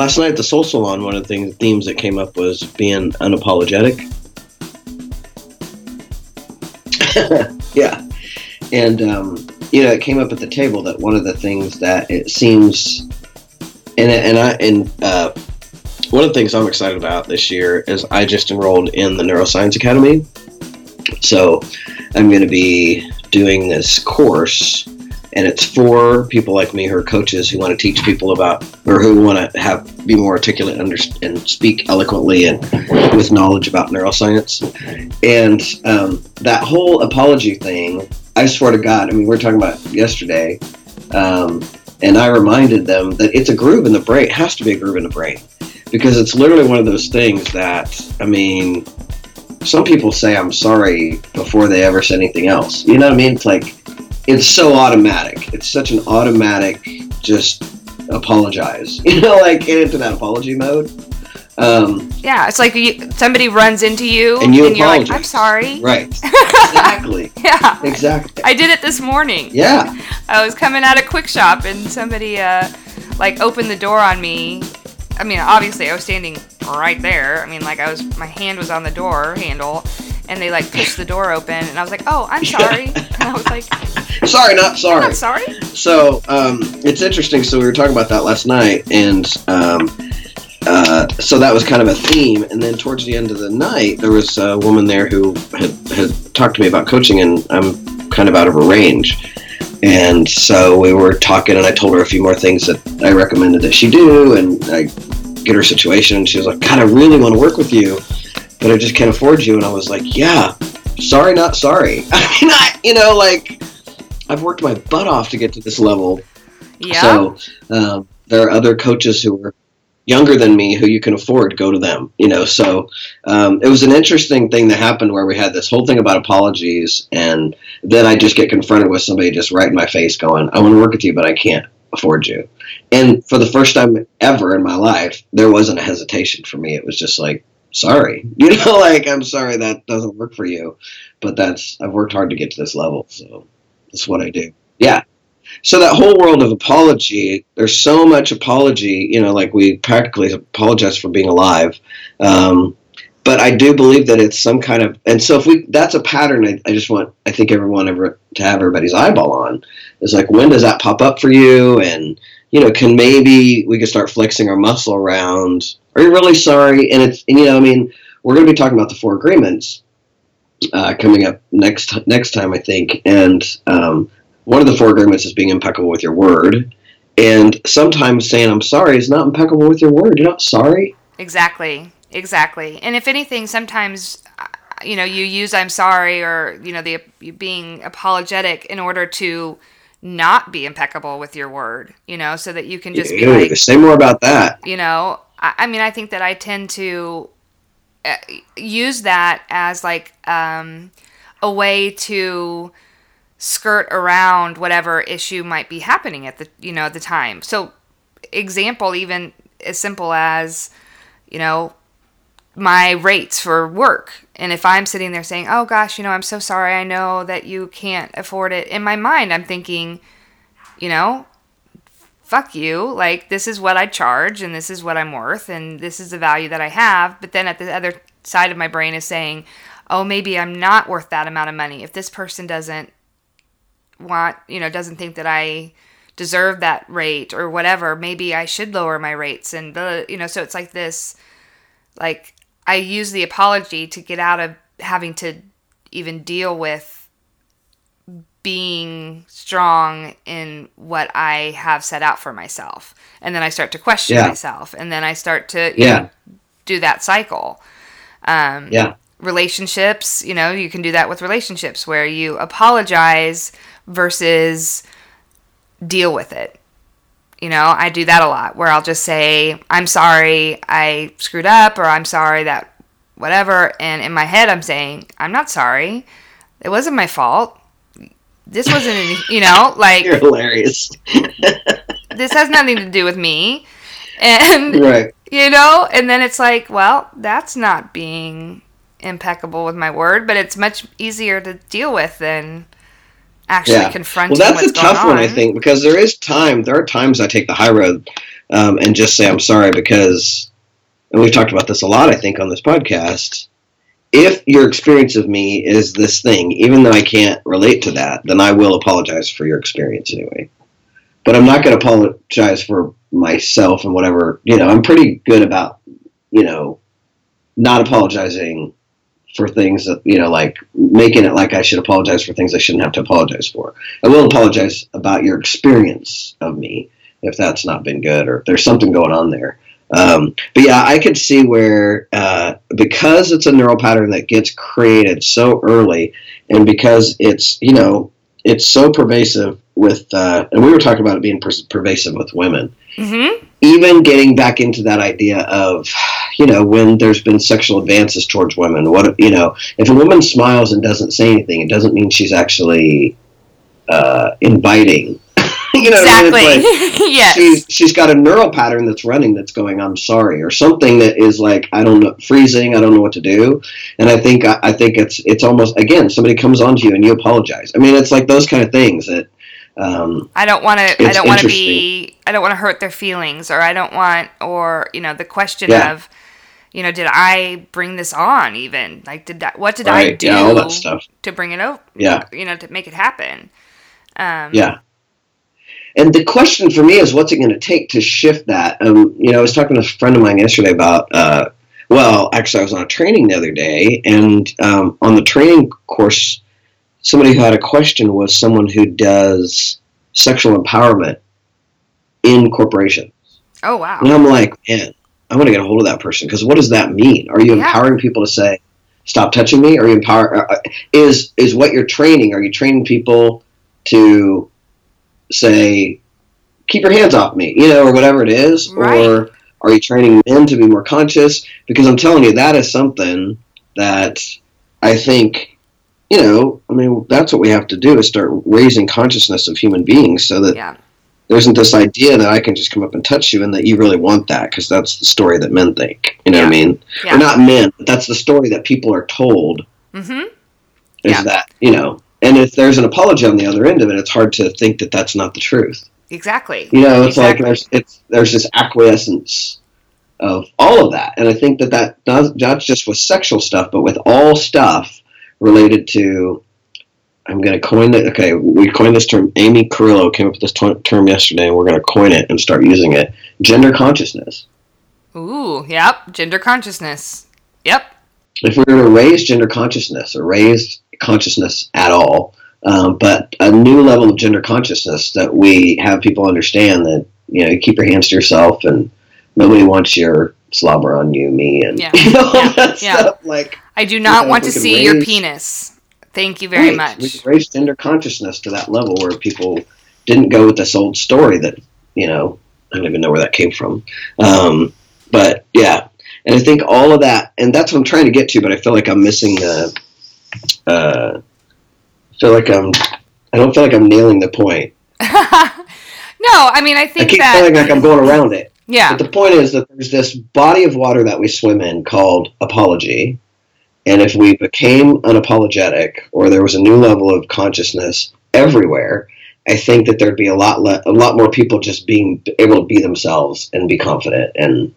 Last night at the Soul Salon, one of the themes that came up was being unapologetic. Yeah. And, you know, it came up at the table that one of the things that it seems, and one of the things I'm excited about this year is I just enrolled in the Neuroscience Academy. So I'm going to be doing this course, and it's for people like me who are coaches who want to teach people about, or who want to have be more articulate and speak eloquently and with knowledge about neuroscience. And that whole apology thing, I swear to God, I mean, we were talking about yesterday, and I reminded them that it's a groove in the brain. It has to be a groove in the brain, because it's literally one of those things that, I mean, some people say I'm sorry before they ever say anything else. You know what I mean? It's like, it's so automatic. It's such an automatic, just apologize. You know, like, get into that apology mode. Yeah, it's like somebody runs into you and you're like, I'm sorry. Right. Exactly. Yeah. Exactly. I did it this morning. Yeah. I was coming out of Quick Shop and somebody, like, opened the door on me. I mean, obviously, I was standing right there. I mean, like, my hand was on the door handle, and they, like, pushed the door open, and I was like, oh, I'm sorry. And I was like... Sorry, not sorry. Not sorry? So, it's interesting. So, we were talking about that last night, and, so that was kind of a theme, and then towards the end of the night, there was a woman there who had talked to me about coaching, and I'm kind of out of her range. And so we were talking, and I told her a few more things that I recommended that she do, and I get her situation, and she was like, God, I really want to work with you, but I just can't afford you. And I was like, yeah, sorry, not sorry. I mean, you know, like, I've worked my butt off to get to this level. Yeah. So there are other coaches who are younger than me who you can afford, go to them, you know. So it was an interesting thing that happened where we had this whole thing about apologies, and then I just get confronted with somebody just right in my face going, I want to work with you, but I can't afford you. And for the first time ever in my life, there wasn't a hesitation for me. It was just like, sorry, you know, like, I'm sorry that doesn't work for you, but I've worked hard to get to this level, so that's what I do. Yeah. So that whole world of apology, there's so much apology, you know, like, we practically apologize for being alive. But I do believe that it's some kind of, and so that's a pattern I just want, I think everyone to have everybody's eyeball on. It's like, when does that pop up for you? And, you know, can maybe we can start flexing our muscle around, are you really sorry? And it's, and, you know, I mean, we're going to be talking about the 4 agreements coming up next time, I think. And, one of the 4 agreements is being impeccable with your word. And sometimes saying I'm sorry is not impeccable with your word. You're not sorry. Exactly. Exactly. And if anything, sometimes, you know, you use I'm sorry or, you know, you being apologetic in order to not be impeccable with your word, you know, so that you can just be like... Say more about that. You know, I mean, I think that I tend to use that as like a way to... skirt around whatever issue might be happening at the, you know, at the time. So, example, even as simple as, you know, my rates for work. And if I'm sitting there saying, oh gosh, you know, I'm so sorry, I know that you can't afford it. In my mind, I'm thinking, you know, fuck you. Like, this is what I charge and this is what I'm worth and this is the value that I have. But then at the other side of my brain is saying, oh, maybe I'm not worth that amount of money. If this person doesn't think that I deserve that rate or whatever, maybe I should lower my rates and blah, you know. So it's like this, like, I use the apology to get out of having to even deal with being strong in what I have set out for myself, and then I start to question myself, and then I start to you know, do that cycle. Relationships, you know, you can do that with relationships where you apologize versus deal with it. You know, I do that a lot where I'll just say, I'm sorry I screwed up, or I'm sorry that whatever. And in my head, I'm saying, I'm not sorry. It wasn't my fault. This wasn't, you know, like... You're hilarious. This has nothing to do with me. And, right. You know, and then it's like, well, that's not being impeccable with my word, but it's much easier to deal with than... Actually confronting what's going on. Well, that's a tough one, I think, because there are times I take the high road, and just say, I'm sorry, because, and we've talked about this a lot, I think, on this podcast, if your experience of me is this thing, even though I can't relate to that, then I will apologize for your experience anyway. But I'm not going to apologize for myself and whatever, you know, I'm pretty good about, you know, not apologizing for things that, you know, like making it like I should apologize for things I shouldn't have to apologize for. I will apologize about your experience of me if that's not been good or if there's something going on there. But yeah, I could see where, because it's a neural pattern that gets created so early and because it's, you know, it's so pervasive with, and we were talking about it being pervasive with women, mm-hmm. even getting back into that idea of, you know, when there's been sexual advances towards women, what, you know, if a woman smiles and doesn't say anything, it doesn't mean she's actually, inviting. You know, exactly. I mean? It's like yes. She's got a neural pattern that's running that's going, I'm sorry, or something that is like, I don't know, freezing, I don't know what to do. And I think it's almost, again, somebody comes on to you and you apologize. I mean, it's like those kind of things that I don't want to hurt their feelings, or I don't want, or, you know, the question yeah. of, you know, did I bring this on even? Like, what did right. I do yeah, all that stuff. To bring it over? Yeah. You know, to make it happen. Yeah. And the question for me is, what's it going to take to shift that? You know, I was talking to a friend of mine yesterday about, I was on a training the other day, and on the training course, somebody who had a question was someone who does sexual empowerment in corporations. Oh, wow. And I'm like, man, I want to get a hold of that person, because what does that mean? Are you empowering people to say, stop touching me? Are you is what you're training, are you training people to say, keep your hands off me, you know, or whatever it is, right. Or are you training men to be more conscious? Because I'm telling you, that is something that I think, you know, I mean, that's what we have to do, is start raising consciousness of human beings so that yeah. there isn't this idea that I can just come up and touch you and that you really want that, because that's the story that men think, you know yeah. what I mean? Yeah. Or not men, but that's the story that people are told mm-hmm. is yeah. that, you know. And if there's an apology on the other end of it, it's hard to think that that's not the truth. Exactly. You know, it's exactly. like there's this acquiescence of all of that. And I think that does, not just with sexual stuff, but with all stuff related to, I'm going to coin it. Okay, we coined this term. Amy Carrillo came up with this term yesterday, and we're going to coin it and start using it. Gender consciousness. Ooh, yep. Gender consciousness. Yep. If we were to raise gender consciousness or raise consciousness at all, but a new level of gender consciousness that we have people understand that, you know, you keep your hands to yourself and nobody wants your slobber on you, me, and yeah. you know, all yeah. that yeah. stuff. Like, I do not want to see your penis. Thank you very much. We can raise gender consciousness to that level where people didn't go with this old story that, you know, I don't even know where that came from. But yeah, and I think all of that, and that's what I'm trying to get to, but I feel like I'm missing the. I don't feel like I'm nailing the point. No, I mean, I keep feeling like I'm going around it. Yeah. But the point is that there's this body of water that we swim in called apology. And if we became unapologetic, or there was a new level of consciousness everywhere, I think that there'd be a lot more people just being able to be themselves and be confident and.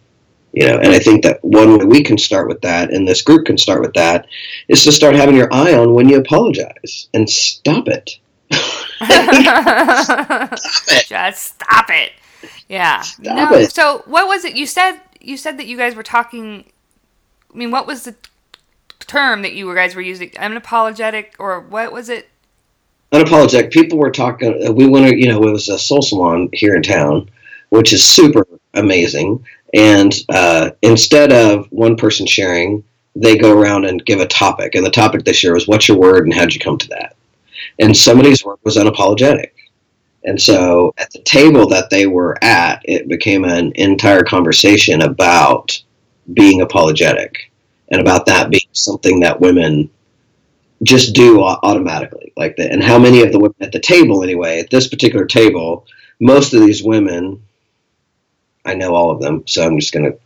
You know, and I think that one way we can start with that, and this group can start with that, is to start having your eye on when you apologize and stop it. Stop it. Just stop it. Yeah. Stop it. So what was it? You said that you guys were talking. I mean, what was the term that you guys were using? Unapologetic, or what was it? Unapologetic. People were talking. We went. You know, it was a Soul Salon here in town, which is super amazing. And instead of one person sharing, they go around and give a topic. And the topic this year was, what's your word and how'd you come to that? And somebody's word was unapologetic. And so at the table that they were at, it became an entire conversation about being apologetic and about that being something that women just do automatically. Like that. And how many of the women at the table, anyway, at this particular table, most of these women... I know all of them, so I'm just going to,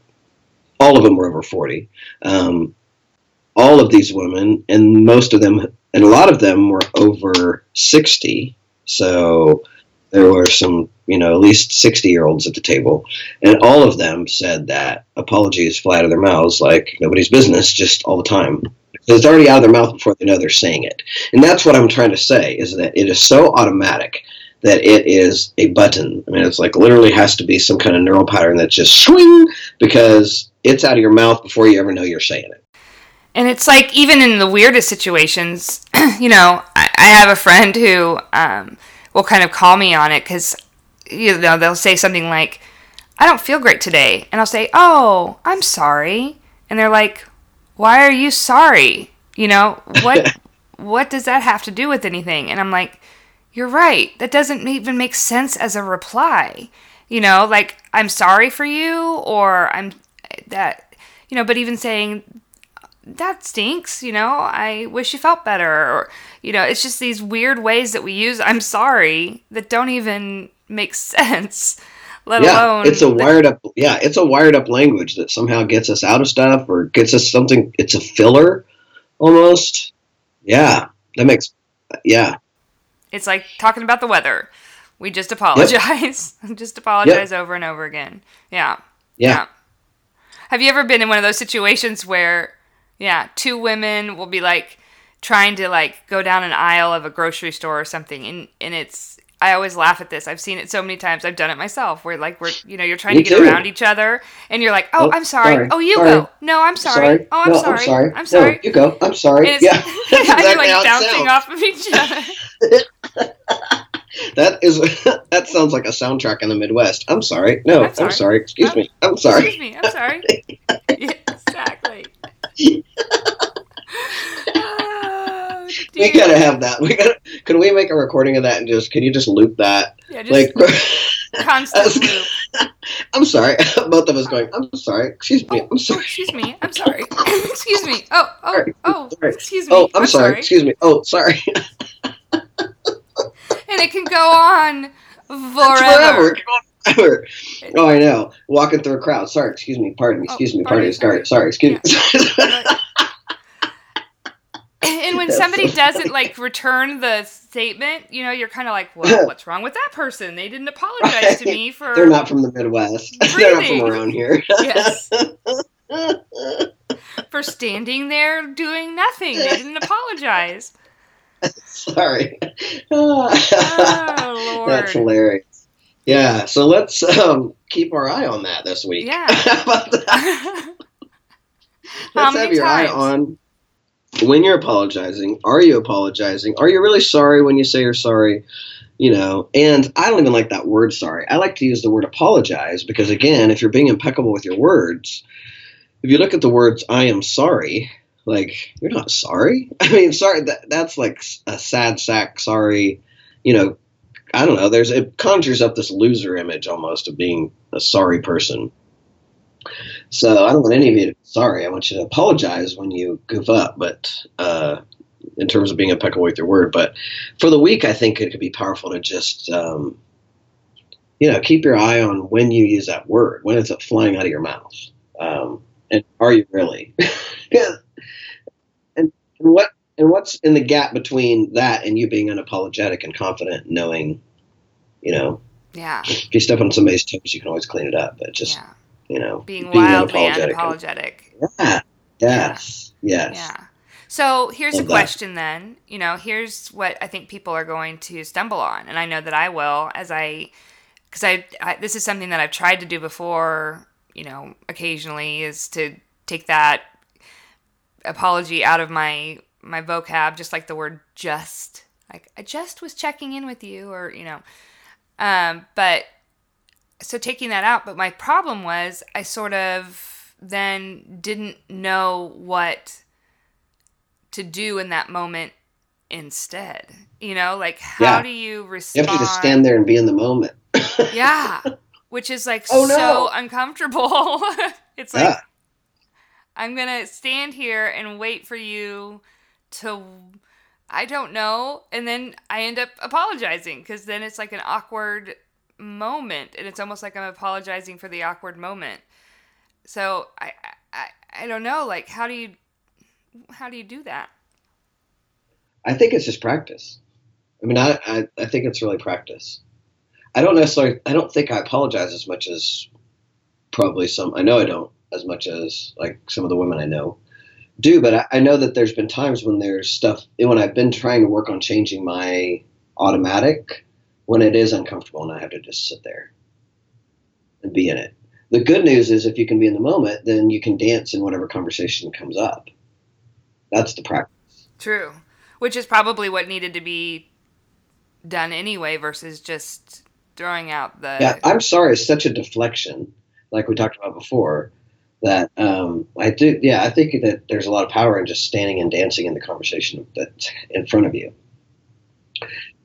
all of them were over 40. All of these women, and most of them, and a lot of them were over 60. So there were some at least 60-year-olds at the table, and all of them said that apology is fly out of their mouths like nobody's business, just all the time. Because it's already out of their mouth before they know they're saying it. And that's what I'm trying to say, is that it is so automatic that it is a button. I mean, it's like literally has to be some kind of neural pattern that's just swing, because it's out of your mouth before you ever know you're saying it. And it's like, even in the weirdest situations, I have a friend who will kind of call me on it, because they'll say something like, I don't feel great today. And I'll say, oh, I'm sorry. And they're like, why are you sorry? What does that have to do with anything? And I'm like, you're right. That doesn't even make sense as a reply. I'm sorry for you, or I'm that, but even saying that stinks, I wish you felt better, or, it's just these weird ways that we use I'm sorry that don't even make sense, let alone. It's a wired up language that somehow gets us out of stuff or gets us something. It's a filler almost. Yeah. That makes, yeah. It's like talking about the weather. We just apologize. Yep. Just apologize over and over again. Yeah. Have you ever been in one of those situations where, two women will be like trying to like go down an aisle of a grocery store or something, and it's, I always laugh at this. I've seen it so many times. I've done it myself. Where like you're trying to get around each other, and you're like, "Oh, I'm sorry. Oh, you go. No, I'm sorry. Oh, I'm sorry. I'm sorry. No, you go. I'm sorry." And yeah, exactly. You're like bouncing off of each other. That sounds like a soundtrack in the Midwest. I'm sorry. No, I'm sorry. Excuse me. I'm sorry. Excuse me. I'm sorry. Yeah, exactly. We gotta have that. Can we make a recording of that and can you just loop that? Yeah, just like, constant loop. I'm sorry. Both of us going, I'm sorry. Excuse me. I'm sorry. Excuse me. I'm sorry. Excuse me. Oh. Sorry. Excuse me. Oh, I'm sorry. Excuse me. Oh, sorry. And it can go on forever. Oh, I know. Walking through a crowd. Sorry. Excuse me. Pardon me. Excuse me. Pardon me. Sorry. Excuse me. And when somebody doesn't like return the statement, you're kind of like, well, what's wrong with that person? They didn't apologize to me for. They're not from the Midwest. Breathing. They're not from around here. Yes. For standing there doing nothing. They didn't apologize. Sorry. Oh, Lord. That's hilarious. Yeah. So let's keep our eye on that this week. Yeah. How about that? Let's have your eye on. When you're apologizing, are you apologizing? Are you really sorry when you say you're sorry? And I don't even like that word sorry. I like to use the word apologize because, again, if you're being impeccable with your words, if you look at the words, I am sorry, like, you're not sorry. I mean, sorry, that's like a sad sack sorry, I don't know. It conjures up this loser image almost of being a sorry person. So I don't want any of you to be sorry. I want you to apologize when you goof up, but in terms of being impeccable with your word. But for the week, I think it could be powerful to just, keep your eye on when you use that word. When is it flying out of your mouth? And are you really? And what's in the gap between that and you being unapologetic and confident, knowing, if you step on somebody's toes, you can always clean it up. But just. Yeah. Being wildly unapologetic. Yeah. Yes. Yeah. So here's a question then. Here's what I think people are going to stumble on. And I know that I will, because this is something that I've tried to do before, occasionally, is to take that apology out of my vocab, just like the word just. Like, I just was checking in with you, or, but... So taking that out, but my problem was I sort of then didn't know what to do in that moment instead. How do you respond? You have to just stand there and be in the moment. Yeah, which is like so uncomfortable. It's like, I'm going to stand here and wait for you to, I don't know. And then I end up apologizing, because then it's like an awkward moment, and it's almost like I'm apologizing for the awkward moment. So I don't know, like, how do you do that? I think it's just practice. I mean, I think it's really practice. I don't think I apologize as much as probably some, I know I don't as much as like some of the women I know do, but I know that there's been times when there's stuff, when I've been trying to work on changing my automatic, when it is uncomfortable and I have to just sit there and be in it. The good news is if you can be in the moment, then you can dance in whatever conversation comes up. That's the practice. True. Which is probably what needed to be done anyway versus just throwing out the... Yeah, I'm sorry. It's such a deflection, like we talked about before, that I think that there's a lot of power in just standing and dancing in the conversation that's in front of you.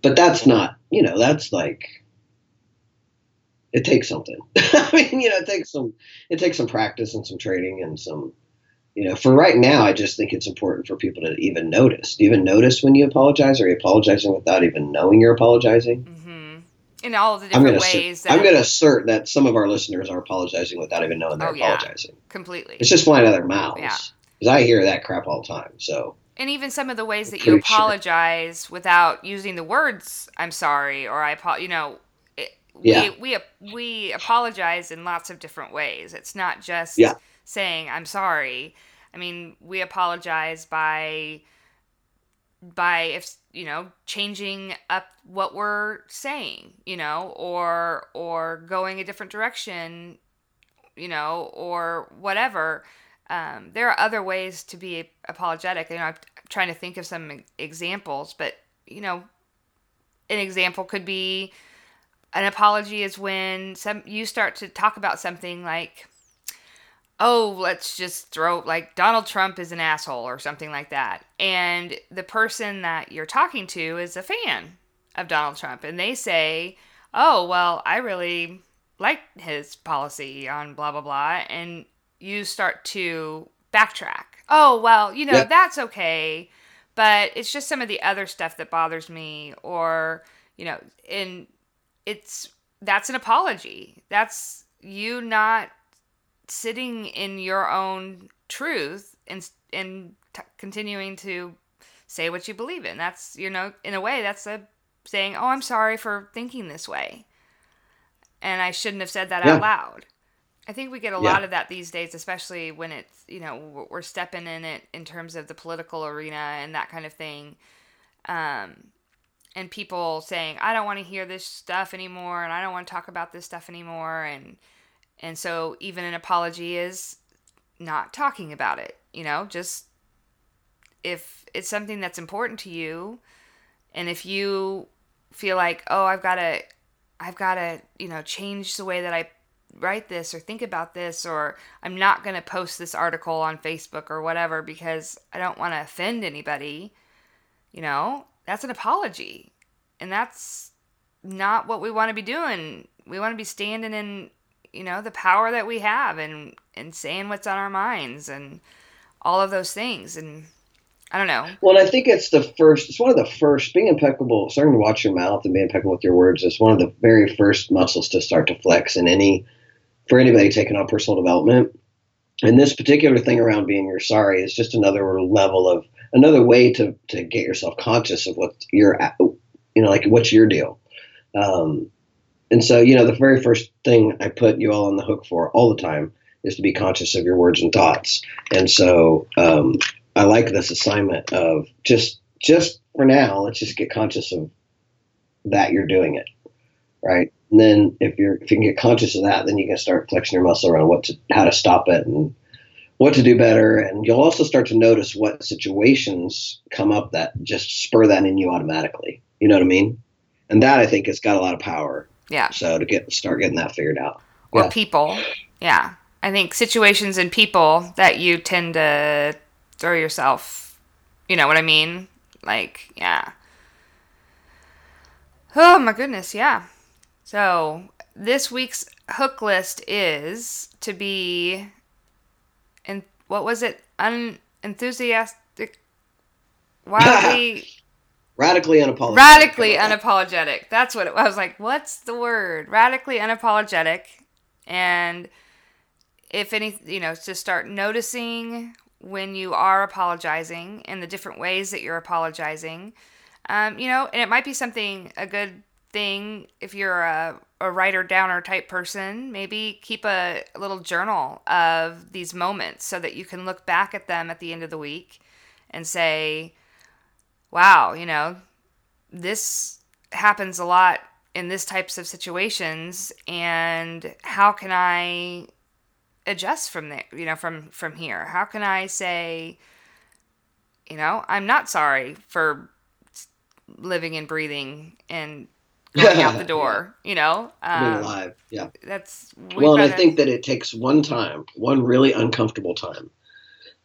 But that's not, that's like... It takes something. It takes some practice and some training and some, for right now, I just think it's important for people to even notice. Do you even notice when you apologize? Or are you apologizing without even knowing you're apologizing? Mm-hmm. In all of the different ways. I'm going to assert that some of our listeners are apologizing without even knowing they're apologizing. Yeah, completely. It's just flying out of their mouths. Yeah. Because I hear that crap all the time. So. And even some of the ways that you apologize without using the words, I'm sorry, or I apologize, Yeah. We apologize in lots of different ways. It's not just saying I'm sorry. I mean, we apologize by changing up what we're saying, or going a different direction, or whatever. There are other ways to be apologetic. I'm trying to think of some examples, but an example could be. An apology is when you start to talk about something like, let's just throw, like, Donald Trump is an asshole or something like that. And the person that you're talking to is a fan of Donald Trump. And they say, I really like his policy on blah, blah, blah. And you start to backtrack. That's okay. But it's just some of the other stuff that bothers me or, that's an apology. That's you not sitting in your own truth and continuing to say what you believe in. That's, in a way, that's a saying, I'm sorry for thinking this way. And I shouldn't have said that out loud. I think we get a lot of that these days, especially when it's, we're stepping in it in terms of the political arena and that kind of thing. And people saying, I don't want to hear this stuff anymore, and I don't want to talk about this stuff anymore. And so even an apology is not talking about it, just if it's something that's important to you. And if you feel like, I've got to, change the way that I write this or think about this, or I'm not going to post this article on Facebook or whatever because I don't want to offend anybody, that's an apology, and that's not what we want to be doing. We want to be standing in, the power that we have and saying what's on our minds and all of those things. And I don't know. Well, I think being impeccable, starting to watch your mouth and being impeccable with your words is one of the very first muscles to start to flex for anybody taking on personal development. And this particular thing around being your sorry is just another level of, another way to get yourself conscious of what you're, like what's your deal. And so, the very first thing I put you all on the hook for all the time is to be conscious of your words and thoughts. And so I like this assignment of just for now, let's just get conscious of that you're doing it. Right. And then if you can get conscious of that, then you can start flexing your muscle around how to stop it and what to do better. And you'll also start to notice what situations come up that just spur that in you automatically. You know what I mean? And that, I think, has got a lot of power. Yeah. So to start getting that figured out. Or people. Yeah. I think situations and people that you tend to throw yourself, you know what I mean? Like, yeah. Oh, my goodness. Yeah. So this week's hook list is to be... And what was it? Unenthusiastic? Wildly? Radically unapologetic. Radically unapologetic. That's what it was. I was like, what's the word? Radically unapologetic. And if any, to start noticing when you are apologizing and the different ways that you're apologizing. And it might be something, a good thing, if you're a writer-downer type person, maybe keep a little journal of these moments so that you can look back at them at the end of the week and say, wow, you know, this happens a lot in this types of situations, and how can I adjust from there, you know, from here? How can I say, you know, I'm not sorry for living and breathing and going out the door, you know? Being alive, yeah. That's well, and I think that it takes one time, one really uncomfortable time.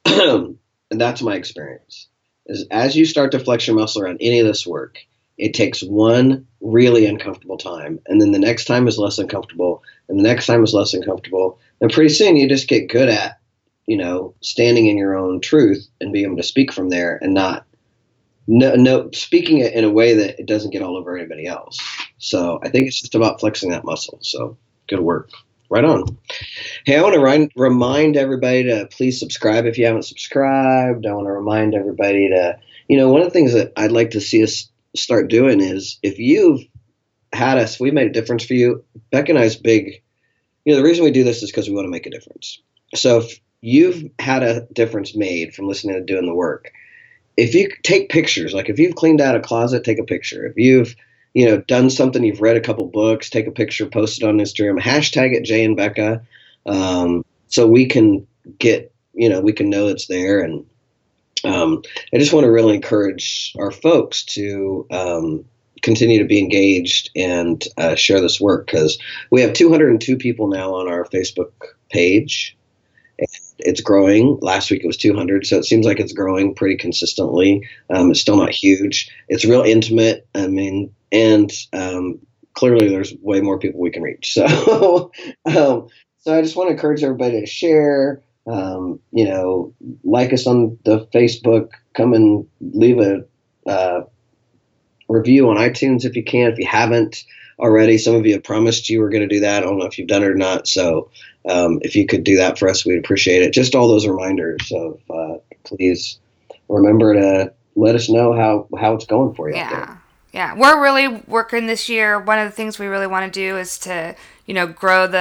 And that's my experience, is as you start to flex your muscle around any of this work, it takes one really uncomfortable time, and then the next time is less uncomfortable, and the next time is less uncomfortable, and pretty soon you just get good at, you know, standing in your own truth and being able to speak from there and not speaking it in a way that it doesn't get all over anybody else. So I think it's just about flexing that muscle. So good work. Right on. Hey, I want to remind everybody to please subscribe if you haven't subscribed. I want to remind everybody to, you know, one of the things that I'd like to see us start doing is, if you've had us, we made a difference for you. Beck and I's big, you know, the reason we do this is because we want to make a difference. So if you've had a difference made from listening to Doing the Work, if you take pictures, like if you've cleaned out a closet, take a picture. If you've, you know, done something, you've read a couple books, take a picture, post it on Instagram, hashtag it Jay and Becca. So we can get, you know, we can know it's there. And I just want to really encourage our folks to continue to be engaged and share this work, because we have 202 people now on our Facebook page. It's growing. Last week it was 200, so it seems like it's growing pretty consistently. It's still not huge. It's real intimate. I mean, and clearly there's way more people we can reach. So, so I just want to encourage everybody to share. You know, like us on the Facebook. Come and leave a review on iTunes if you can. If you haven't already, some of you have promised you were going to do that. I don't know if you've done it or not. So if you could do that for us, we'd appreciate it. Just all those reminders. So please remember to let us know how it's going for you. Yeah. Out there. Yeah. We're really working this year. One of the things we really want to do is to, you know, grow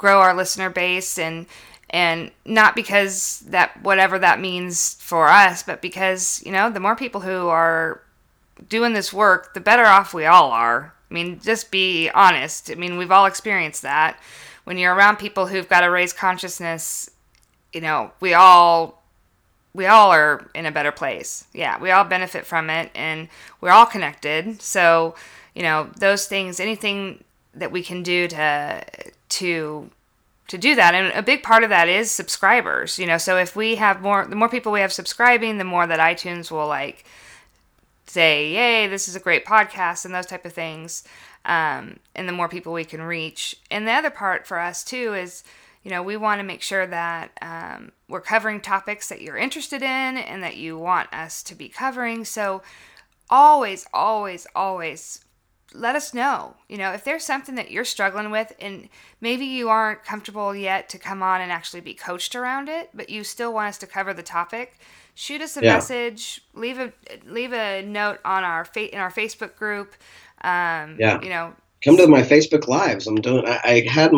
our listener base, and not because that, whatever that means for us, but because, you know, the more people who are doing this work, the better off we all are. I mean, just be honest. I mean, we've all experienced that. When you're around people who've got to raise consciousness, you know, we all are in a better place. Yeah, we all benefit from it, and we're all connected. So, you know, those things, anything that we can do to do that. And a big part of that is subscribers, you know. So if we have the more people we have subscribing, the more that iTunes will like say, yay, this is a great podcast, and those type of things. And the more people we can reach. And the other part for us too is, you know, we want to make sure that we're covering topics that you're interested in and that you want us to be covering. So always, always, always let us know, you know, if there's something that you're struggling with, and maybe you aren't comfortable yet to come on and actually be coached around it, but you still want us to cover the topic, shoot us a message, leave a note on our in our Facebook group. You know, come to my Facebook lives. I had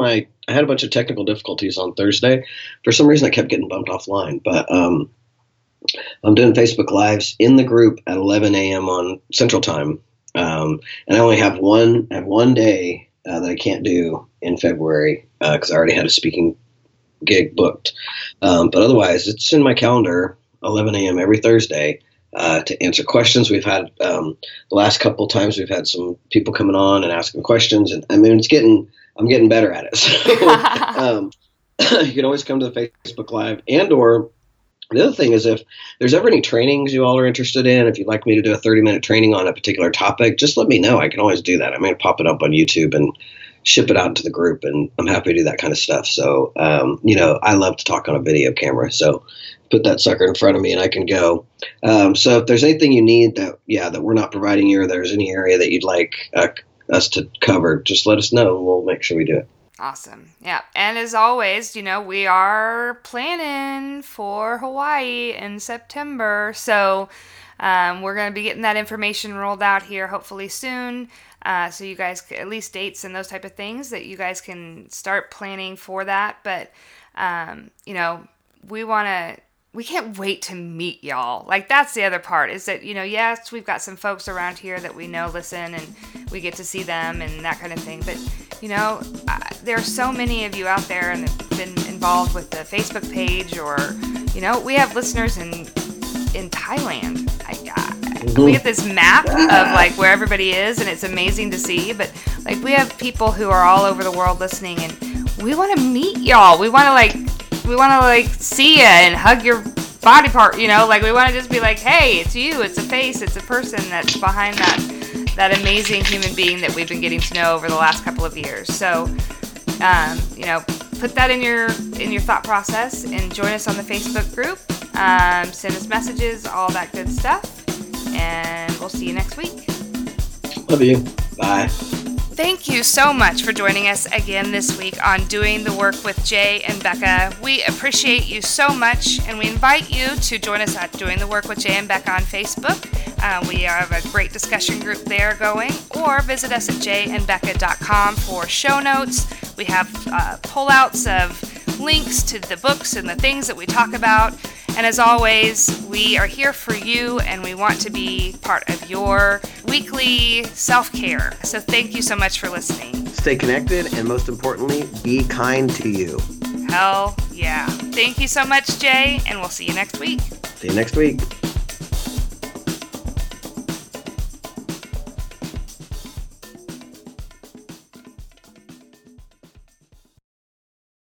a bunch of technical difficulties on Thursday. For some reason I kept getting bumped offline, but, I'm doing Facebook lives in the group at 11 a.m. on Central Time. And I only have one day that I can't do in February, because I already had a speaking gig booked. But otherwise, it's in my calendar, 11 a.m. every Thursday, to answer questions. We've had the last couple times we've had some people coming on and asking questions, and I mean, I'm getting better at it. So, you can always come to the Facebook Live, and or the other thing is, if there's ever any trainings you all are interested in, if you'd like me to do a 30-minute training on a particular topic, just let me know. I can always do that. I'm going to pop it up on YouTube and ship it out to the group, and I'm happy to do that kind of stuff. So, you know, I love to talk on a video camera, so put that sucker in front of me and I can go. So if there's anything you need that we're not providing you, or there's any area that you'd like us to cover, just let us know. We'll make sure we do it. Awesome. Yeah. And as always, you know, we are planning for Hawaii in September. So We're going to be getting that information rolled out here hopefully soon. So you guys, at least dates and those type of things that you guys can start planning for that. But, you know, we can't wait to meet y'all. Like, that's the other part is that, you know, yes, we've got some folks around here that we know, listen, and we get to see them and that kind of thing. But, you know, there are so many of you out there and have been involved with the Facebook page, or, you know, we have listeners in Thailand. We get this map of like where everybody is, and it's amazing to see, but like we have people who are all over the world listening, and we want to meet y'all. We want to see ya and hug your body part, you know, like we want to just be like, hey, it's you, it's a face, it's a person that's behind that amazing human being that we've been getting to know over the last couple of years. So, you know, put that in your thought process and join us on the Facebook group. Send us messages, all that good stuff. And we'll see you next week. Love you. Bye. Thank you so much for joining us again this week on Doing the Work with Jay and Becca. We appreciate you so much, and we invite you to join us at Doing the Work with Jay and Becca on Facebook. We have a great discussion group there going, or visit us at jayandbecca.com for show notes. We have pullouts of links to the books and the things that we talk about. And as always, we are here for you, and we want to be part of your weekly self-care. So thank you so much for listening. Stay connected, and most importantly, be kind to you. Hell yeah. Thank you so much, Jay, and we'll see you next week. See you next week.